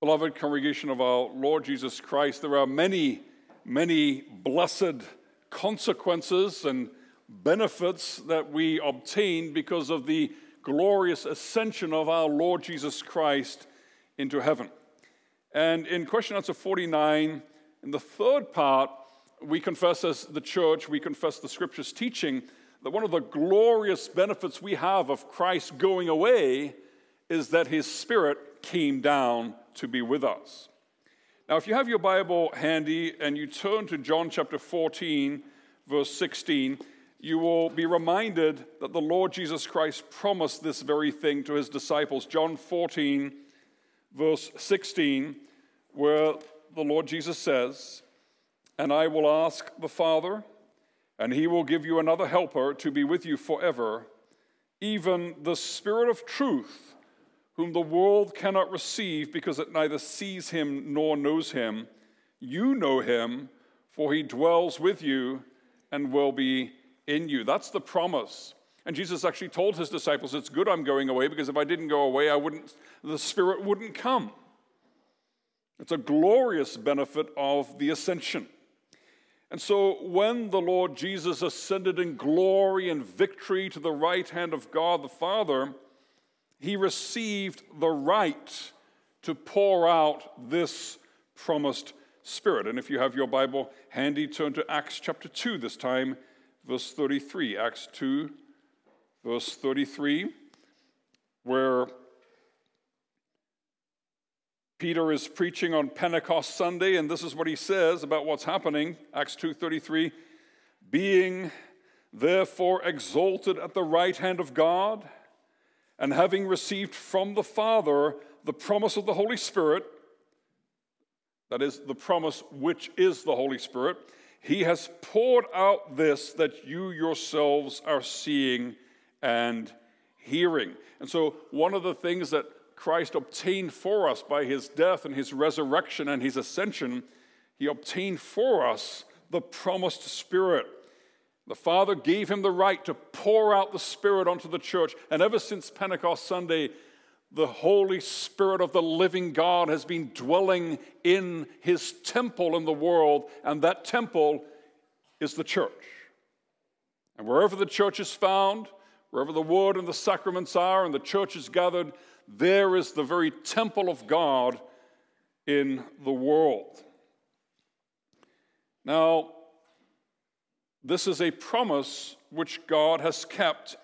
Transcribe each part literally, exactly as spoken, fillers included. Beloved congregation of our Lord Jesus Christ, there are many, many blessed consequences and benefits that we obtain because of the glorious ascension of our Lord Jesus Christ into heaven. And in question answer forty-nine, in the third part, we confess as the church, we confess the Scripture's teaching that one of the glorious benefits we have of Christ going away is that his Spirit came down to be with us. Now, if you have your Bible handy and you turn to John chapter fourteen, verse sixteen, you will be reminded that the Lord Jesus Christ promised this very thing to his disciples. John fourteen, verse sixteen, where the Lord Jesus says, "And I will ask the Father, and he will give you another helper to be with you forever, even the Spirit of truth, whom the world cannot receive because it neither sees him nor knows him. You know him, for he dwells with you and will be in you." That's the promise. And Jesus actually told his disciples, it's good I'm going away, because if I didn't go away, I wouldn't, the Spirit wouldn't come. It's a glorious benefit of the ascension. And so when the Lord Jesus ascended in glory and victory to the right hand of God the Father, he received the right to pour out this promised Spirit. And if you have your Bible handy, turn to Acts chapter two this time, verse thirty-three. Acts two, verse thirty-three, where Peter is preaching on Pentecost Sunday, and this is what he says about what's happening. Acts two thirty-three, "Being therefore exalted at the right hand of God, and having received from the Father the promise of the Holy Spirit," that is, the promise which is the Holy Spirit, "he has poured out this that you yourselves are seeing and hearing." And so one of the things that Christ obtained for us by his death and his resurrection and his ascension, he obtained for us the promised Spirit. The Father gave him the right to pour out the Spirit onto the church. And ever since Pentecost Sunday, the Holy Spirit of the living God has been dwelling in his temple in the world, and that temple is the church. And wherever the church is found, wherever the word and the sacraments are and the church is gathered, there is the very temple of God in the world. Now, this is a promise which God has kept,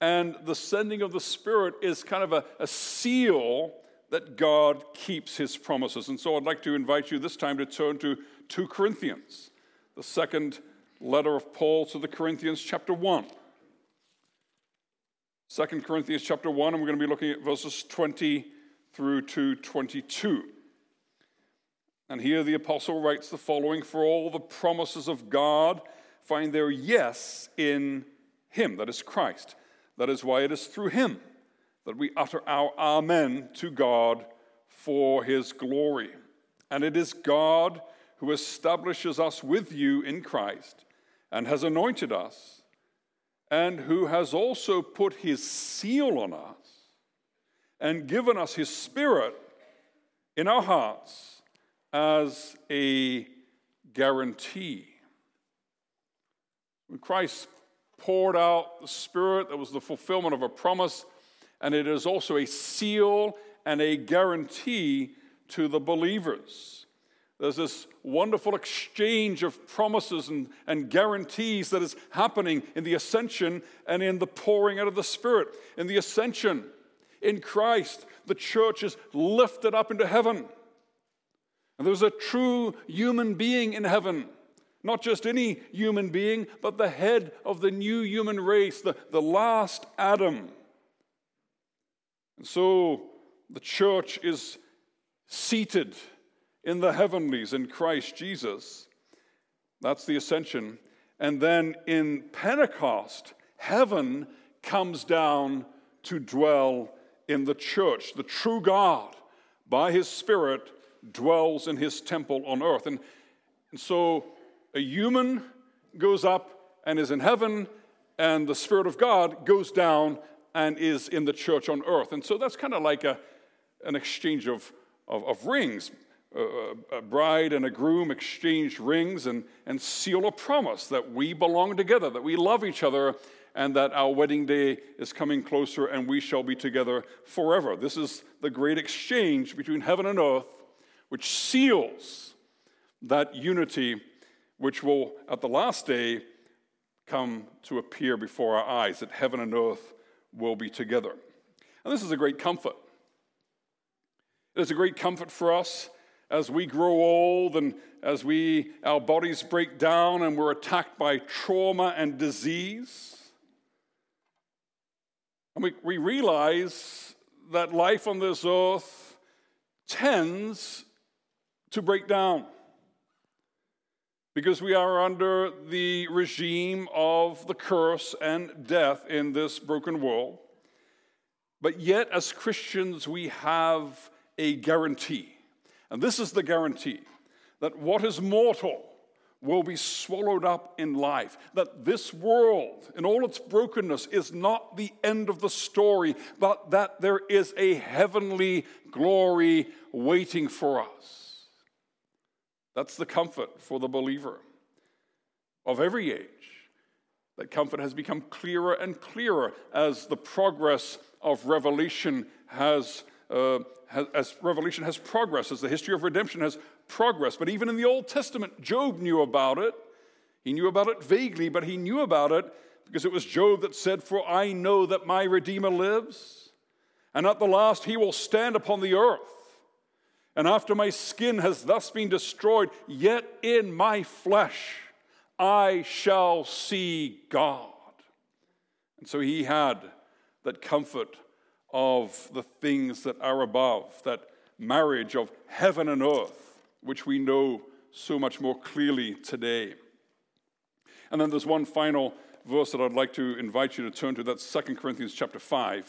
and the sending of the Spirit is kind of a, a seal that God keeps his promises. And so I'd like to invite you this time to turn to Second Corinthians, the second letter of Paul to the Corinthians, chapter one. Second Corinthians chapter one, and we're going to be looking at verses twenty through to twenty-two. And here the apostle writes the following, "For all the promises of God find their yes in him," that is Christ. "That is why it is through him that we utter our amen to God for his glory. And it is God who establishes us with you in Christ and has anointed us, and who has also put his seal on us and given us his Spirit in our hearts as a guarantee." When Christ poured out the Spirit, that was the fulfillment of a promise, and it is also a seal and a guarantee to the believers. There's this wonderful exchange of promises and, and guarantees that is happening in the ascension and in the pouring out of the Spirit. In the ascension, in Christ, the church is lifted up into heaven. And there's a true human being in heaven. Not just any human being, but the head of the new human race, the, the last Adam. And so the church is seated in the heavenlies in Christ Jesus. That's the ascension. And then in Pentecost, heaven comes down to dwell in the church. The true God, by his Spirit, dwells in his temple on earth. And, and so a human goes up and is in heaven, and the Spirit of God goes down and is in the church on earth. And so that's kind of like a, an exchange of of, of rings. Uh, a bride and a groom exchanged rings and, and seal a promise that we belong together, that we love each other, and that our wedding day is coming closer and we shall be together forever. This is the great exchange between heaven and earth, which seals that unity which will, at the last day, come to appear before our eyes, that heaven and earth will be together. And this is a great comfort. It is a great comfort for us as we grow old and as we our bodies break down and we're attacked by trauma and disease. And we, we realize that life on this earth tends to break down because we are under the regime of the curse and death in this broken world. But yet, as Christians, we have a guarantee. And this is the guarantee, that what is mortal will be swallowed up in life, that this world, in all its brokenness, is not the end of the story, but that there is a heavenly glory waiting for us. That's the comfort for the believer of every age. That comfort has become clearer and clearer as the progress of revelation has Uh, as Revelation has progressed, as the history of redemption has progressed. But even in the Old Testament, Job knew about it. He knew about it vaguely, but he knew about it because it was Job that said, "For I know that my Redeemer lives, and at the last he will stand upon the earth. And after my skin has thus been destroyed, yet in my flesh I shall see God." And so he had that comfort of the things that are above, that marriage of heaven and earth, which we know so much more clearly today. And then there's one final verse that I'd like to invite you to turn to. That's Second Corinthians chapter five.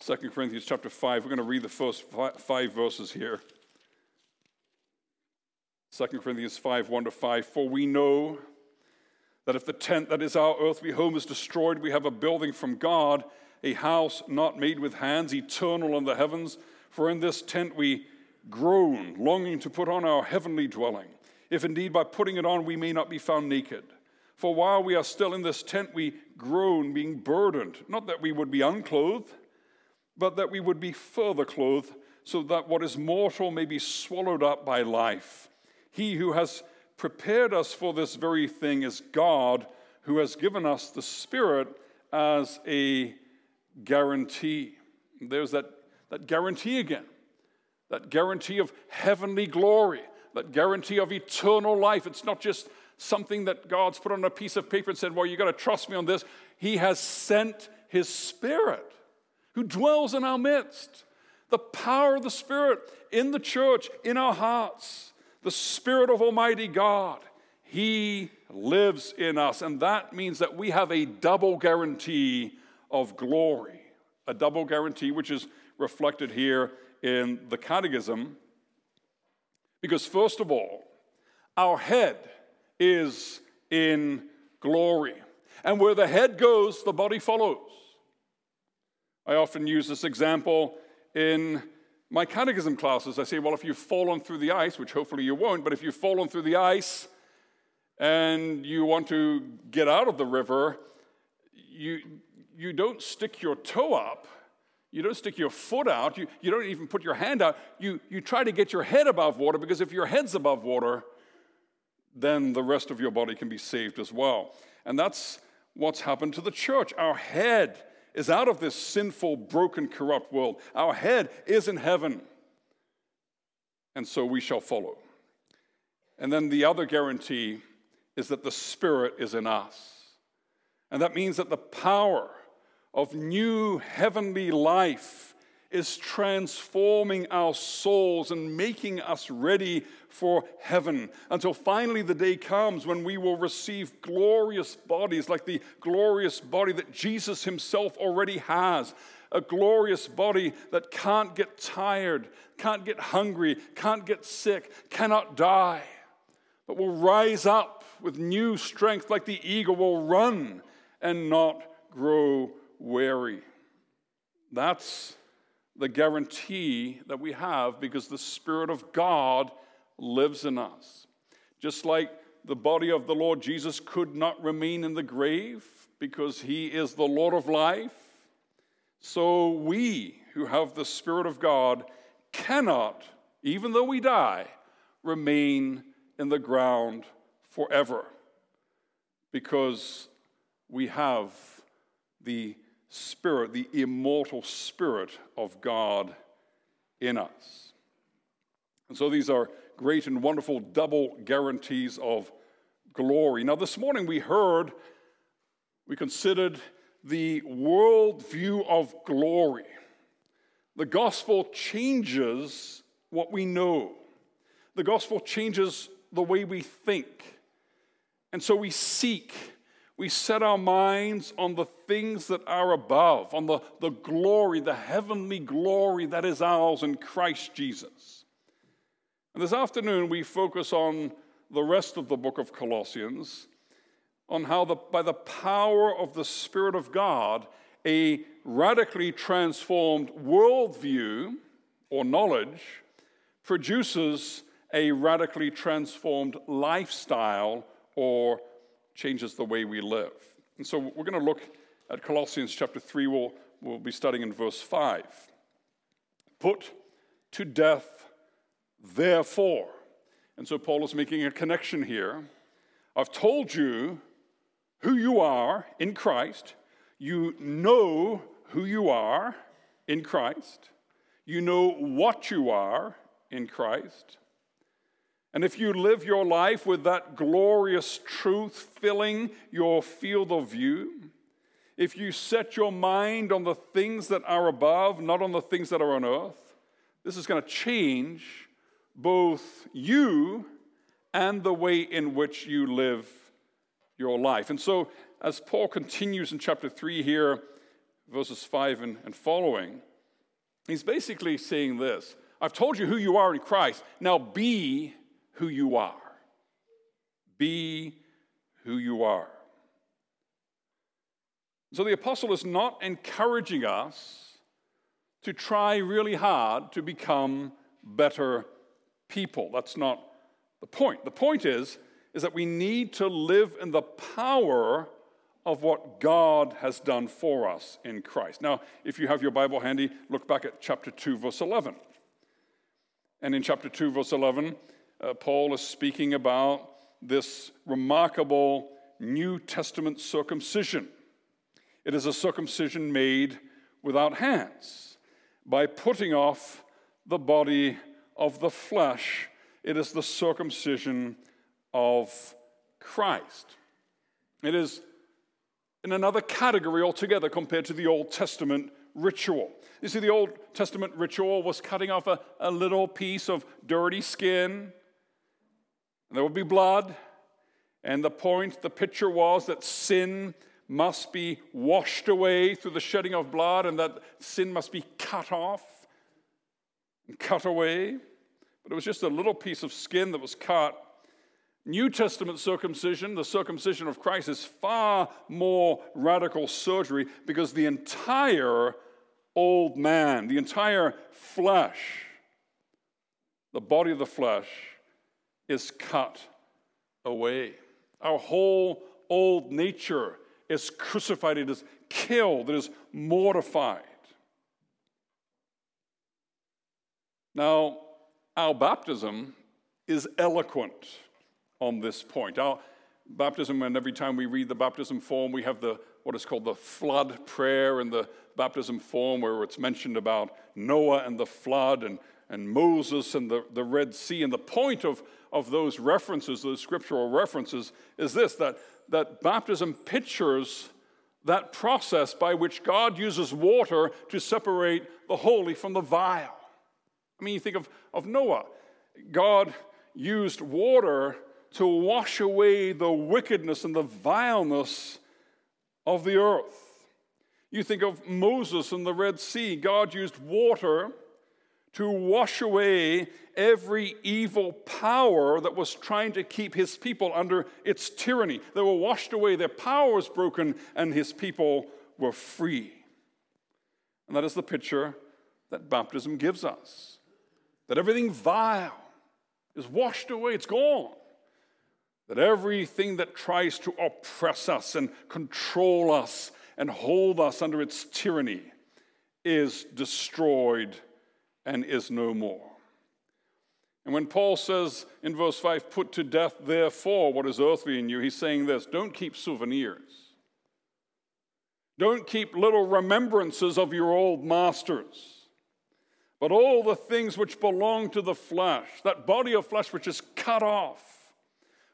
Second Corinthians chapter five. We're going to read the first five verses here. Second Corinthians five, one to five. "For we know that if the tent that is our earthly home is destroyed, we have a building from God, a house not made with hands, eternal in the heavens. For in this tent we groan, longing to put on our heavenly dwelling, if indeed by putting it on we may not be found naked. For while we are still in this tent, we groan, being burdened, not that we would be unclothed, but that we would be further clothed, so that what is mortal may be swallowed up by life. He who has prepared us for this very thing is God, who has given us the Spirit as a guarantee." There's that, that guarantee again, that guarantee of heavenly glory, that guarantee of eternal life. It's not just something that God's put on a piece of paper and said, "Well, you've got to trust me on this." He has sent his Spirit who dwells in our midst. The power of the Spirit in the church, in our hearts, the Spirit of Almighty God, he lives in us. And that means that we have a double guarantee of glory, a double guarantee which is reflected here in the Catechism. Because first of all, our head is in glory. And where the head goes, the body follows. I often use this example in my catechism classes. I say, well, if you've fallen through the ice, which hopefully you won't, but if you've fallen through the ice and you want to get out of the river, you... You don't stick your toe up. You don't stick your foot out. You, you don't even put your hand out. You, you try to get your head above water, because if your head's above water, then the rest of your body can be saved as well. And that's what's happened to the church. Our head is out of this sinful, broken, corrupt world. Our head is in heaven. And so we shall follow. And then the other guarantee is that the Spirit is in us. And that means that the power of new heavenly life is transforming our souls and making us ready for heaven, until finally the day comes when we will receive glorious bodies like the glorious body that Jesus himself already has, a glorious body that can't get tired, can't get hungry, can't get sick, cannot die, but will rise up with new strength like the eagle, will run and not grow weary. That's the guarantee that we have because the Spirit of God lives in us. Just like the body of the Lord Jesus could not remain in the grave because he is the Lord of life, so we who have the Spirit of God cannot, even though we die, remain in the ground forever because we have the Spirit, the immortal Spirit of God in us. And so these are great and wonderful double guarantees of glory. Now this morning we heard, we considered the worldview of glory. The gospel changes what we know. The gospel changes the way we think. And so we seek, we set our minds on the things that are above, on the, the glory, the heavenly glory that is ours in Christ Jesus. And this afternoon, we focus on the rest of the book of Colossians, on how the, by the power of the Spirit of God, a radically transformed worldview or knowledge produces a radically transformed lifestyle or changes the way we live. And so we're going to look at Colossians chapter three. We'll, we'll be studying in verse five. Put to death therefore, and so Paul is making a connection here. I've told you who you are in Christ. You know who you are in Christ. You know what you are in Christ. And if you live your life with that glorious truth filling your field of view, if you set your mind on the things that are above, not on the things that are on earth, this is going to change both you and the way in which you live your life. And so, as Paul continues in chapter three here, verses five and, and following, he's basically saying this. I've told you who you are in Christ. Now be who you are. Be who you are. So the apostle is not encouraging us to try really hard to become better people. That's not the point. The point is, is that we need to live in the power of what God has done for us in Christ. Now, if you have your Bible handy, look back at chapter two, verse eleven. And in chapter two, verse eleven, uh, Paul is speaking about this remarkable New Testament circumcision. It is a circumcision made without hands, by putting off the body of the flesh. It is the circumcision of Christ. It is in another category altogether compared to the Old Testament ritual. You see, the Old Testament ritual was cutting off a, a little piece of dirty skin, and there would be blood, and the point, the picture was that sin must be washed away through the shedding of blood, and that sin must be cut off and cut away. But it was just a little piece of skin that was cut. New Testament circumcision, the circumcision of Christ, is far more radical surgery because the entire old man, the entire flesh, the body of the flesh, is cut away. Our whole old nature is crucified, it is killed, it is mortified. Now, our baptism is eloquent on this point. Our baptism, and every time we read the baptism form, we have the what is called the flood prayer in the baptism form, where it's mentioned about Noah and the flood and, and Moses and the, the Red Sea. And the point of, of those references, those scriptural references, is this, that that baptism pictures that process by which God uses water to separate the holy from the vile. I mean, you think of, of Noah. God used water to wash away the wickedness and the vileness of the earth. You think of Moses and the Red Sea. God used water to wash away every evil power that was trying to keep his people under its tyranny. They were washed away, their power was broken, and his people were free. And that is the picture that baptism gives us. That everything vile is washed away, it's gone. That everything that tries to oppress us and control us and hold us under its tyranny is destroyed and is no more. And when Paul says in verse five, put to death therefore what is earthly in you, he's saying this, don't keep souvenirs. Don't keep little remembrances of your old masters, but all the things which belong to the flesh, that body of flesh which is cut off,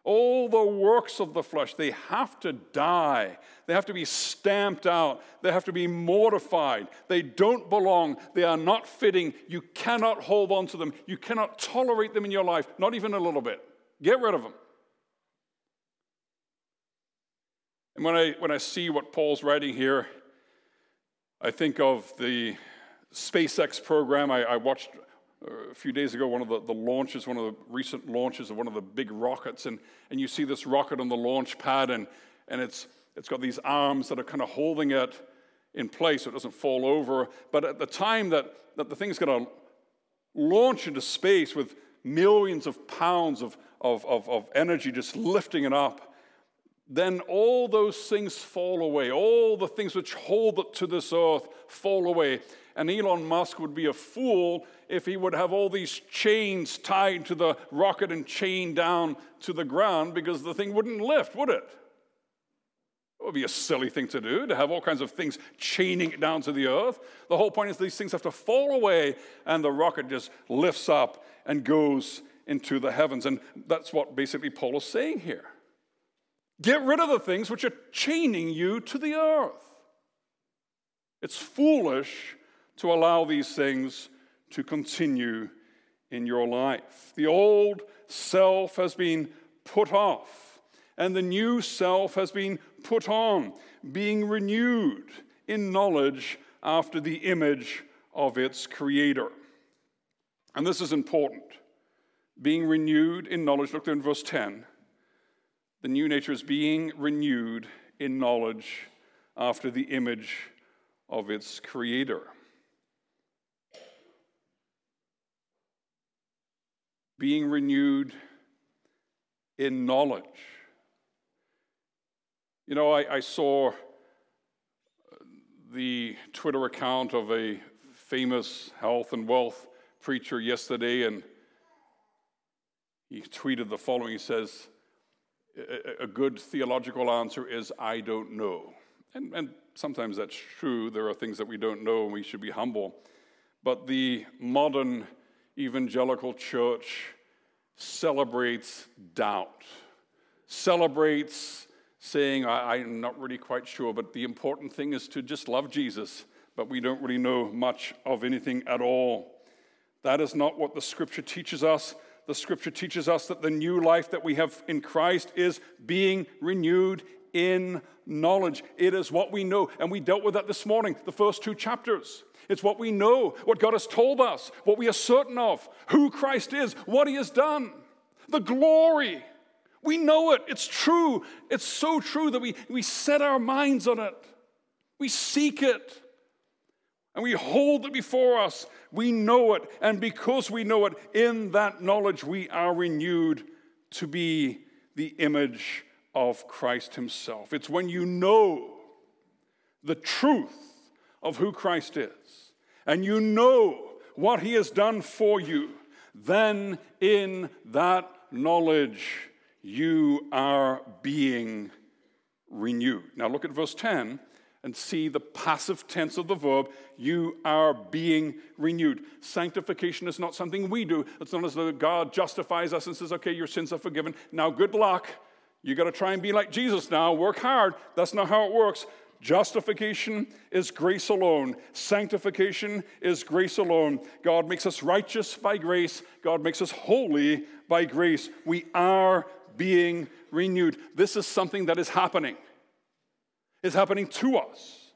all the works of the flesh, they have to die. They have to be stamped out. They have to be mortified. They don't belong. They are not fitting. You cannot hold on to them. You cannot tolerate them in your life, not even a little bit. Get rid of them. And when I, when I see what Paul's writing here, I think of the SpaceX program. I, I watched a few days ago one of the, the launches, one of the recent launches of one of the big rockets, and, and you see this rocket on the launch pad, and, and it's it's got these arms that are kind of holding it in place so it doesn't fall over. But at the time that, that the thing's going to launch into space with millions of pounds of, of, of, of energy just lifting it up, then all those things fall away. All the things which hold it to this earth fall away. And Elon Musk would be a fool if he would have all these chains tied to the rocket and chained down to the ground, because the thing wouldn't lift, would it? It would be a silly thing to do, to have all kinds of things chaining it down to the earth. The whole point is these things have to fall away, and the rocket just lifts up and goes into the heavens. And that's what basically Paul is saying here. Get rid of the things which are chaining you to the earth. It's foolish to allow these things to continue in your life. The old self has been put off, and the new self has been put on, being renewed in knowledge after the image of its creator. And this is important. Being renewed in knowledge. Look there in verse ten. The new nature is being renewed in knowledge after the image of its creator. Being renewed in knowledge. You know, I, I saw the Twitter account of a famous health and wealth preacher yesterday, and he tweeted the following. He says, a good theological answer is, I don't know. And, and sometimes that's true. There are things that we don't know, and we should be humble. But the modern evangelical church celebrates doubt, celebrates saying, I, I'm not really quite sure, but the important thing is to just love Jesus, but we don't really know much of anything at all. That is not what the Scripture teaches us. The Scripture teaches us that the new life that we have in Christ is being renewed in knowledge. It is what we know, and we dealt with that this morning, the first two chapters. It's what we know, what God has told us, what we are certain of, who Christ is, what he has done, the glory. We know it. It's true. It's so true that we, we set our minds on it. We seek it. And we hold it before us. We know it. And because we know it, in that knowledge we are renewed to be the image of Christ himself. It's when you know the truth of who Christ is, and you know what he has done for you, then in that knowledge you are being renewed. Now look at verse ten. And see the passive tense of the verb, you are being renewed. Sanctification is not something we do. It's not as though God justifies us and says, okay, your sins are forgiven. Now, good luck. You got to try and be like Jesus now. Work hard. That's not how it works. Justification is grace alone. Sanctification is grace alone. God makes us righteous by grace. God makes us holy by grace. We are being renewed. This is something that is happening. is happening to us.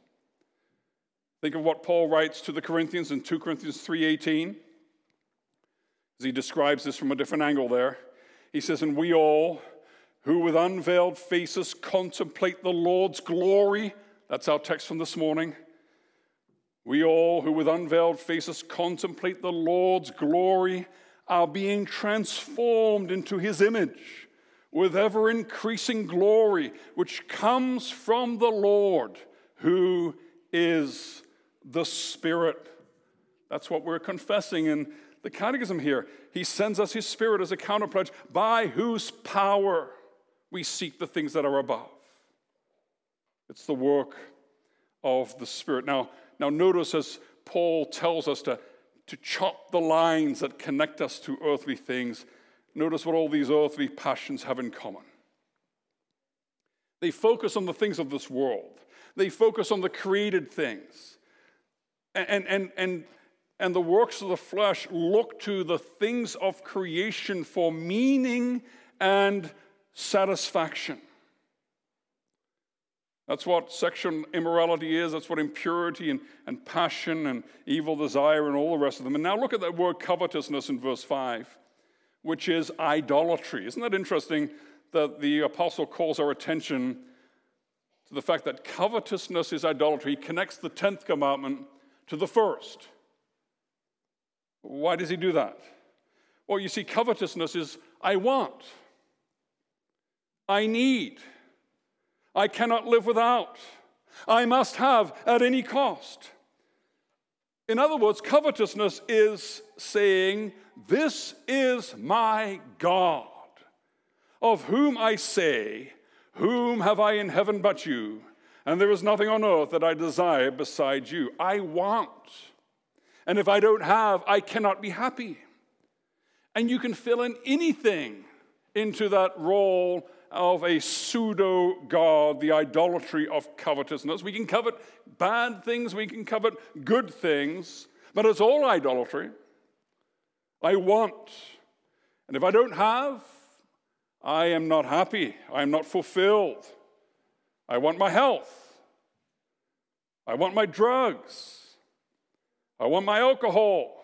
Think of what Paul writes to the Corinthians in two Corinthians three eighteen, as he describes this from a different angle there. He says, and we all, who with unveiled faces contemplate the Lord's glory, that's our text from this morning, We all who with unveiled faces contemplate the Lord's glory are being transformed into his image with ever-increasing glory, which comes from the Lord, who is the Spirit. That's what we're confessing in the Catechism here. He sends us his Spirit as a counterpledge, by whose power we seek the things that are above. It's the work of the Spirit. Now, now notice as Paul tells us to, to chop the lines that connect us to earthly things, notice what all these earthly passions have in common. They focus on the things of this world. They focus on the created things. And, and, and, and the works of the flesh look to the things of creation for meaning and satisfaction. That's what sexual immorality is. That's what impurity and, and passion and evil desire and all the rest of them. And now look at that word covetousness in verse five, which is idolatry. Isn't that interesting that the apostle calls our attention to the fact that covetousness is idolatry? He connects the tenth commandment to the first. Why does he do that? Well, you see, covetousness is I want, I need, I cannot live without, I must have at any cost. In other words, covetousness is saying, this is my God, of whom I say, whom have I in heaven but you? And there is nothing on earth that I desire beside you. I want. And if I don't have, I cannot be happy. And you can fill in anything into that role of a pseudo-God, the idolatry of covetousness. We can covet bad things, we can covet good things, but it's all idolatry. I want, and if I don't have, I am not happy, I am not fulfilled. I want my health, I want my drugs, I want my alcohol,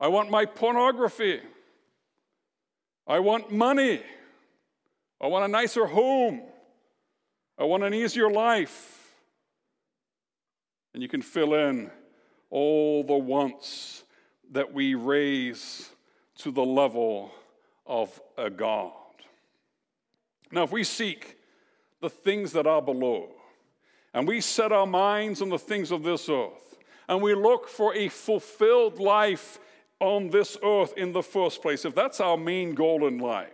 I want my pornography, I want money, I want a nicer home. I want an easier life. And you can fill in all the wants that we raise to the level of a God. Now, if we seek the things that are below, and we set our minds on the things of this earth, and we look for a fulfilled life on this earth in the first place, if that's our main goal in life,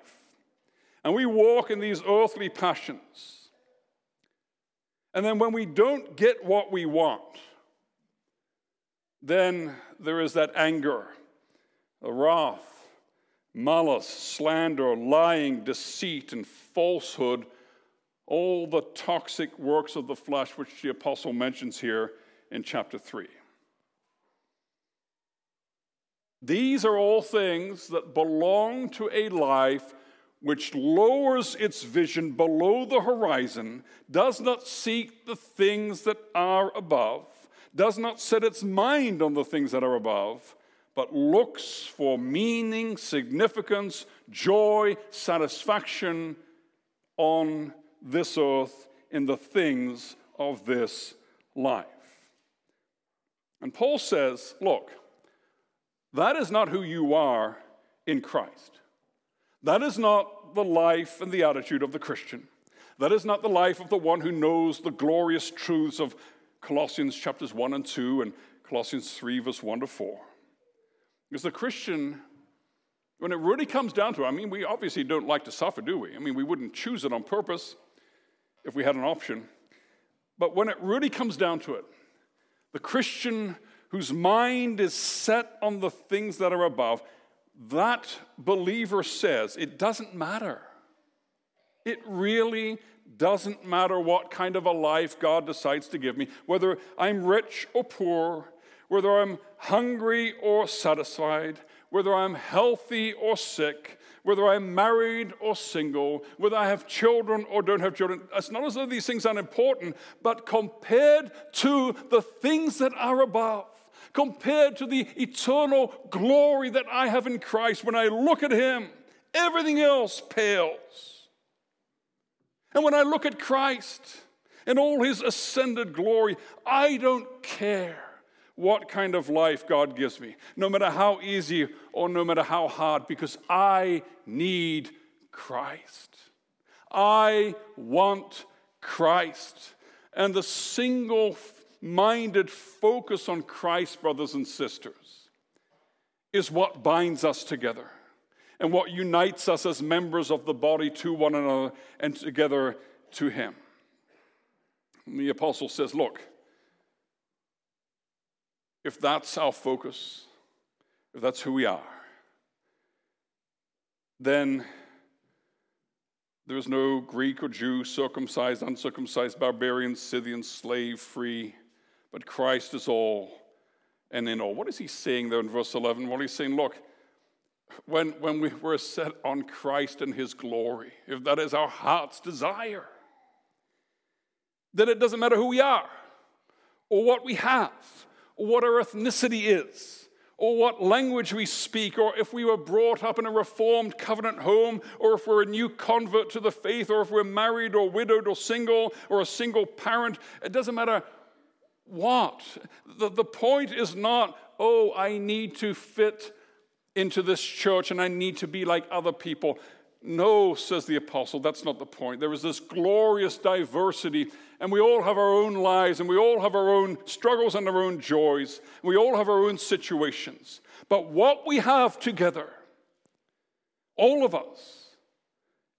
and we walk in these earthly passions, and then when we don't get what we want, then there is that anger, wrath, malice, slander, lying, deceit, and falsehood, all the toxic works of the flesh which the apostle mentions here in chapter three. These are all things that belong to a life which lowers its vision below the horizon, does not seek the things that are above, does not set its mind on the things that are above, but looks for meaning, significance, joy, satisfaction on this earth in the things of this life. And Paul says, look, that is not who you are in Christ. That is not the life and the attitude of the Christian. That is not the life of the one who knows the glorious truths of Colossians chapters one and two and Colossians three verse one to four. Because the Christian, when it really comes down to it, I mean, we obviously don't like to suffer, do we? I mean, we wouldn't choose it on purpose if we had an option. But when it really comes down to it, the Christian whose mind is set on the things that are above, that believer says, it doesn't matter. It really doesn't matter what kind of a life God decides to give me, whether I'm rich or poor, whether I'm hungry or satisfied, whether I'm healthy or sick, whether I'm married or single, whether I have children or don't have children. It's not as though these things aren't important, but compared to the things that are above, compared to the eternal glory that I have in Christ, when I look at him, everything else pales. And when I look at Christ and all his ascended glory. I don't care what kind of life God gives me, no matter how easy or no matter how hard, because I need Christ. I want Christ. And the single-minded focus on Christ, brothers and sisters, is what binds us together and what unites us as members of the body to one another and together to him. And the apostle says, look, if that's our focus, if that's who we are, then there is no Greek or Jew, circumcised, uncircumcised, barbarian, Scythian, slave, free, but Christ is all and in all. What is he saying there in verse eleven? Well, he's saying, look, when, when we were set on Christ and his glory, if that is our heart's desire, then it doesn't matter who we are or what we have or what our ethnicity is, or what language we speak, or if we were brought up in a reformed covenant home, or if we're a new convert to the faith, or if we're married or widowed or single, or a single parent. It doesn't matter what. The, the point is not, oh, I need to fit into this church and I need to be like other people. No, says the apostle, that's not the point. There is this glorious diversity, and we all have our own lives, and we all have our own struggles and our own joys. We all have our own situations. But what we have together, all of us,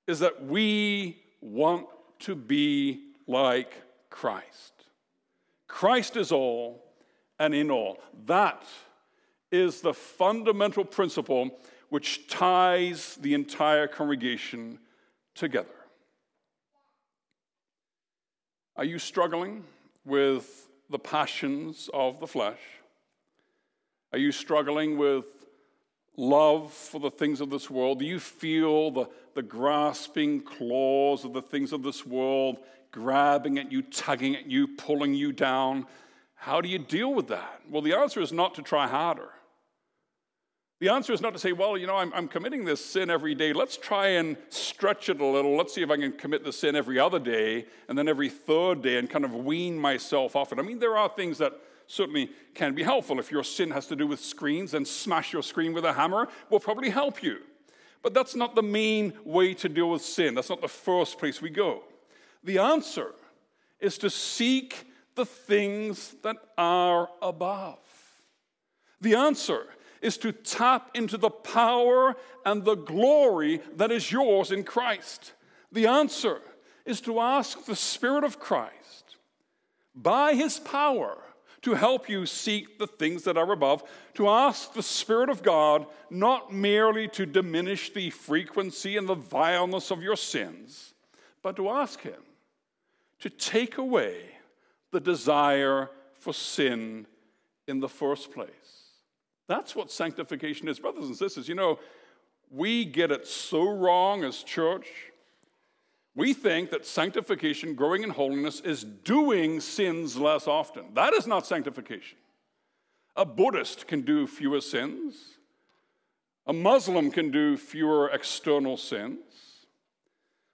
is that we want to be like Christ. Christ is all and in all. That is the fundamental principle which ties the entire congregation together. Are you struggling with the passions of the flesh? Are you struggling with love for the things of this world? Do you feel the, the grasping claws of the things of this world grabbing at you, tugging at you, pulling you down? How do you deal with that? Well, the answer is not to try harder. The answer is not to say, well, you know, I'm, I'm committing this sin every day. Let's try and stretch it a little. Let's see if I can commit the sin every other day and then every third day and kind of wean myself off it. I mean, there are things that certainly can be helpful. If your sin has to do with screens, then smash your screen with a hammer will probably help you. But that's not the main way to deal with sin. That's not the first place we go. The answer is to seek the things that are above. The answer is to tap into the power and the glory that is yours in Christ. The answer is to ask the Spirit of Christ, by his power, to help you seek the things that are above, to ask the Spirit of God not merely to diminish the frequency and the vileness of your sins, but to ask him to take away the desire for sin in the first place. That's what sanctification is. Brothers and sisters, you know, we get it so wrong as church. We think that sanctification, growing in holiness, is doing sins less often. That is not sanctification. A Buddhist can do fewer sins. A Muslim can do fewer external sins.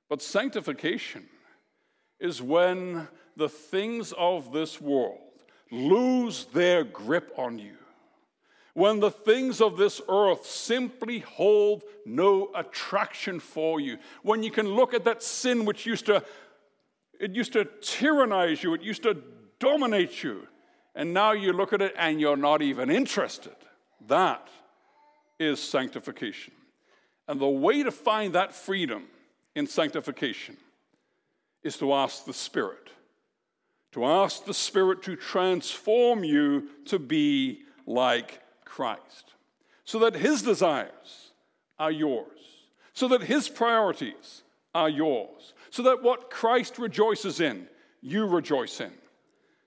But sanctification is when the things of this world lose their grip on you. When the things of this earth simply hold no attraction for you. When you can look at that sin which used to, it used to tyrannize you, it used to dominate you, and now you look at it and you're not even interested. That is sanctification. And the way to find that freedom in sanctification is to ask the Spirit. To ask the Spirit to transform you to be like Christ, so that his desires are yours, so that his priorities are yours, so that what Christ rejoices in, you rejoice in,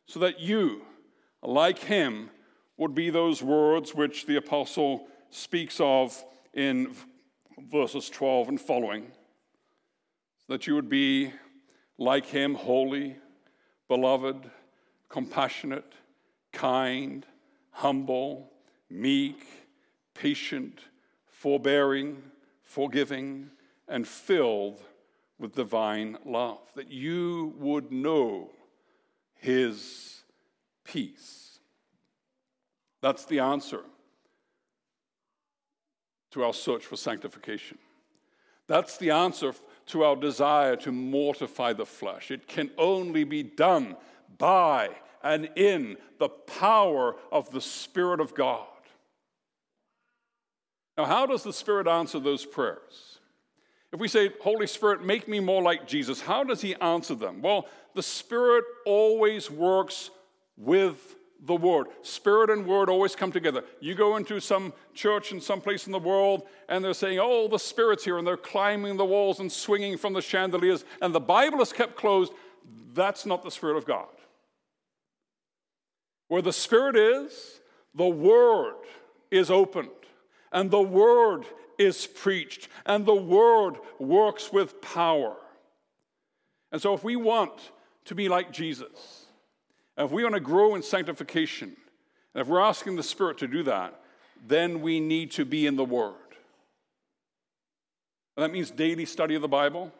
so that you, like him, would be those words which the apostle speaks of in verses twelve and following, so that you would be like him, holy, beloved, compassionate, kind, humble, meek, patient, forbearing, forgiving, and filled with divine love, that you would know his peace. That's the answer to our search for sanctification. That's the answer to our desire to mortify the flesh. It can only be done by and in the power of the Spirit of God. Now, how does the Spirit answer those prayers? If we say, Holy Spirit, make me more like Jesus, how does he answer them? Well, the Spirit always works with the Word. Spirit and Word always come together. You go into some church in some place in the world, and they're saying, oh, the Spirit's here, and they're climbing the walls and swinging from the chandeliers, and the Bible is kept closed. That's not the Spirit of God. Where the Spirit is, the Word is opened, and the Word is preached, and the Word works with power. And so if we want to be like Jesus, and if we want to grow in sanctification, and if we're asking the Spirit to do that, then we need to be in the Word. And that means daily study of the Bible,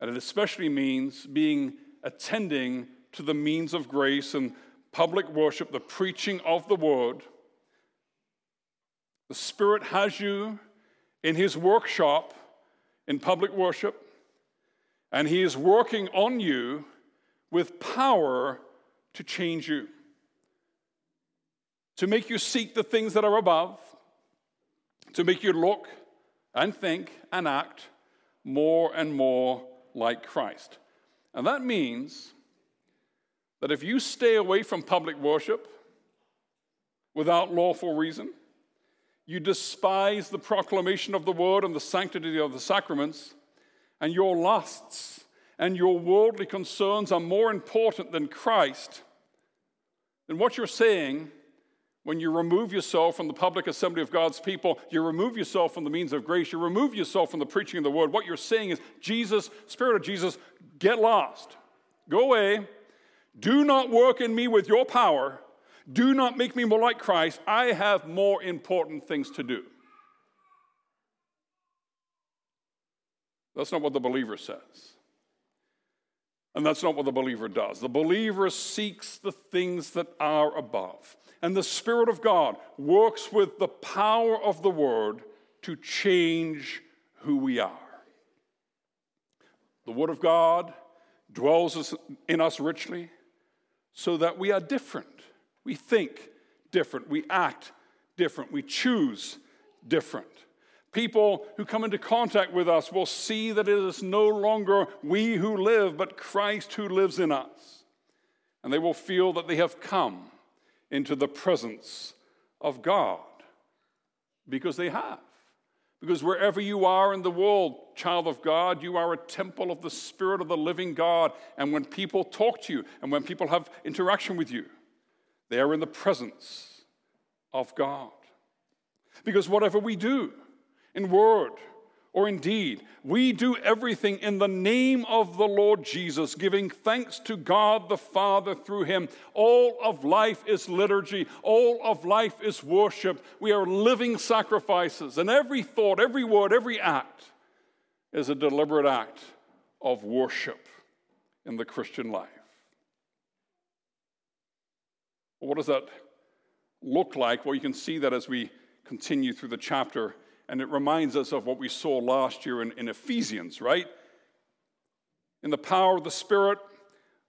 and it especially means being attending to the means of grace and public worship, the preaching of the Word. The Spirit has you in his workshop in public worship, and he is working on you with power to change you, to make you seek the things that are above, to make you look and think and act more and more like Christ. And that means that if you stay away from public worship without lawful reason, you despise the proclamation of the Word and the sanctity of the sacraments, and your lusts and your worldly concerns are more important than Christ, then what you're saying when you remove yourself from the public assembly of God's people, you remove yourself from the means of grace, you remove yourself from the preaching of the Word, what you're saying is, Jesus, Spirit of Jesus, get lost. Go away. Do not work in me with your power. Do not make me more like Christ. I have more important things to do. That's not what the believer says. And that's not what the believer does. The believer seeks the things that are above. And the Spirit of God works with the power of the Word to change who we are. The Word of God dwells in us richly so that we are different. We think different. We act different. We choose different. People who come into contact with us will see that it is no longer we who live, but Christ who lives in us. And they will feel that they have come into the presence of God, because they have. Because wherever you are in the world, child of God, you are a temple of the Spirit of the living God. And when people talk to you, and when people have interaction with you, they are in the presence of God. Because whatever we do, in word or in deed, we do everything in the name of the Lord Jesus, giving thanks to God the Father through him. All of life is liturgy. All of life is worship. We are living sacrifices. And every thought, every word, every act is a deliberate act of worship in the Christian life. What does that look like? Well, you can see that as we continue through the chapter, and it reminds us of what we saw last year in, in Ephesians, right? In the power of the Spirit,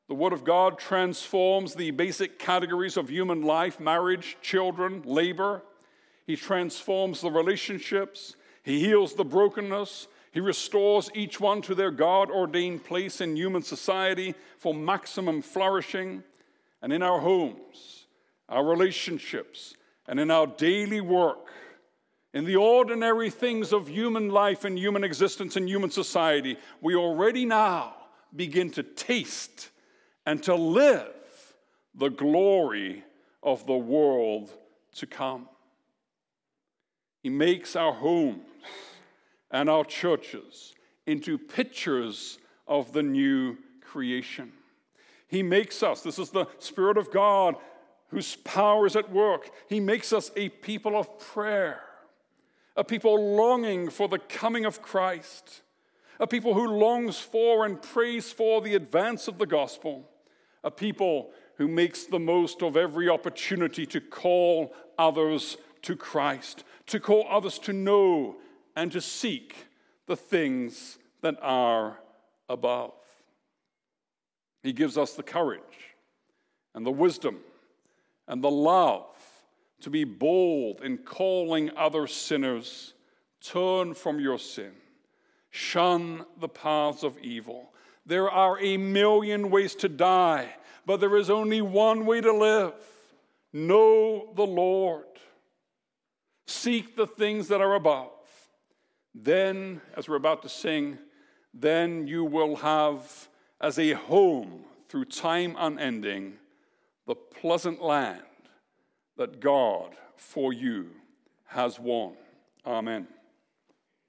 the Word of God transforms the basic categories of human life, marriage, children, labor. He transforms the relationships. He heals the brokenness. He restores each one to their God-ordained place in human society for maximum flourishing. And in our homes, our relationships, and in our daily work, in the ordinary things of human life and human existence and human society, we already now begin to taste and to live the glory of the world to come. He makes our homes and our churches into pictures of the new creation. He makes us, this is the Spirit of God whose power is at work. He makes us a people of prayer, a people longing for the coming of Christ, a people who longs for and prays for the advance of the gospel, a people who makes the most of every opportunity to call others to Christ, to call others to know and to seek the things that are above. He gives us the courage and the wisdom and the love to be bold in calling other sinners, turn from your sin, shun the paths of evil. There are a million ways to die, but there is only one way to live. Know the Lord. Seek the things that are above. Then, as we're about to sing, then you will have as a home through time unending the pleasant land that God for you has won. Amen.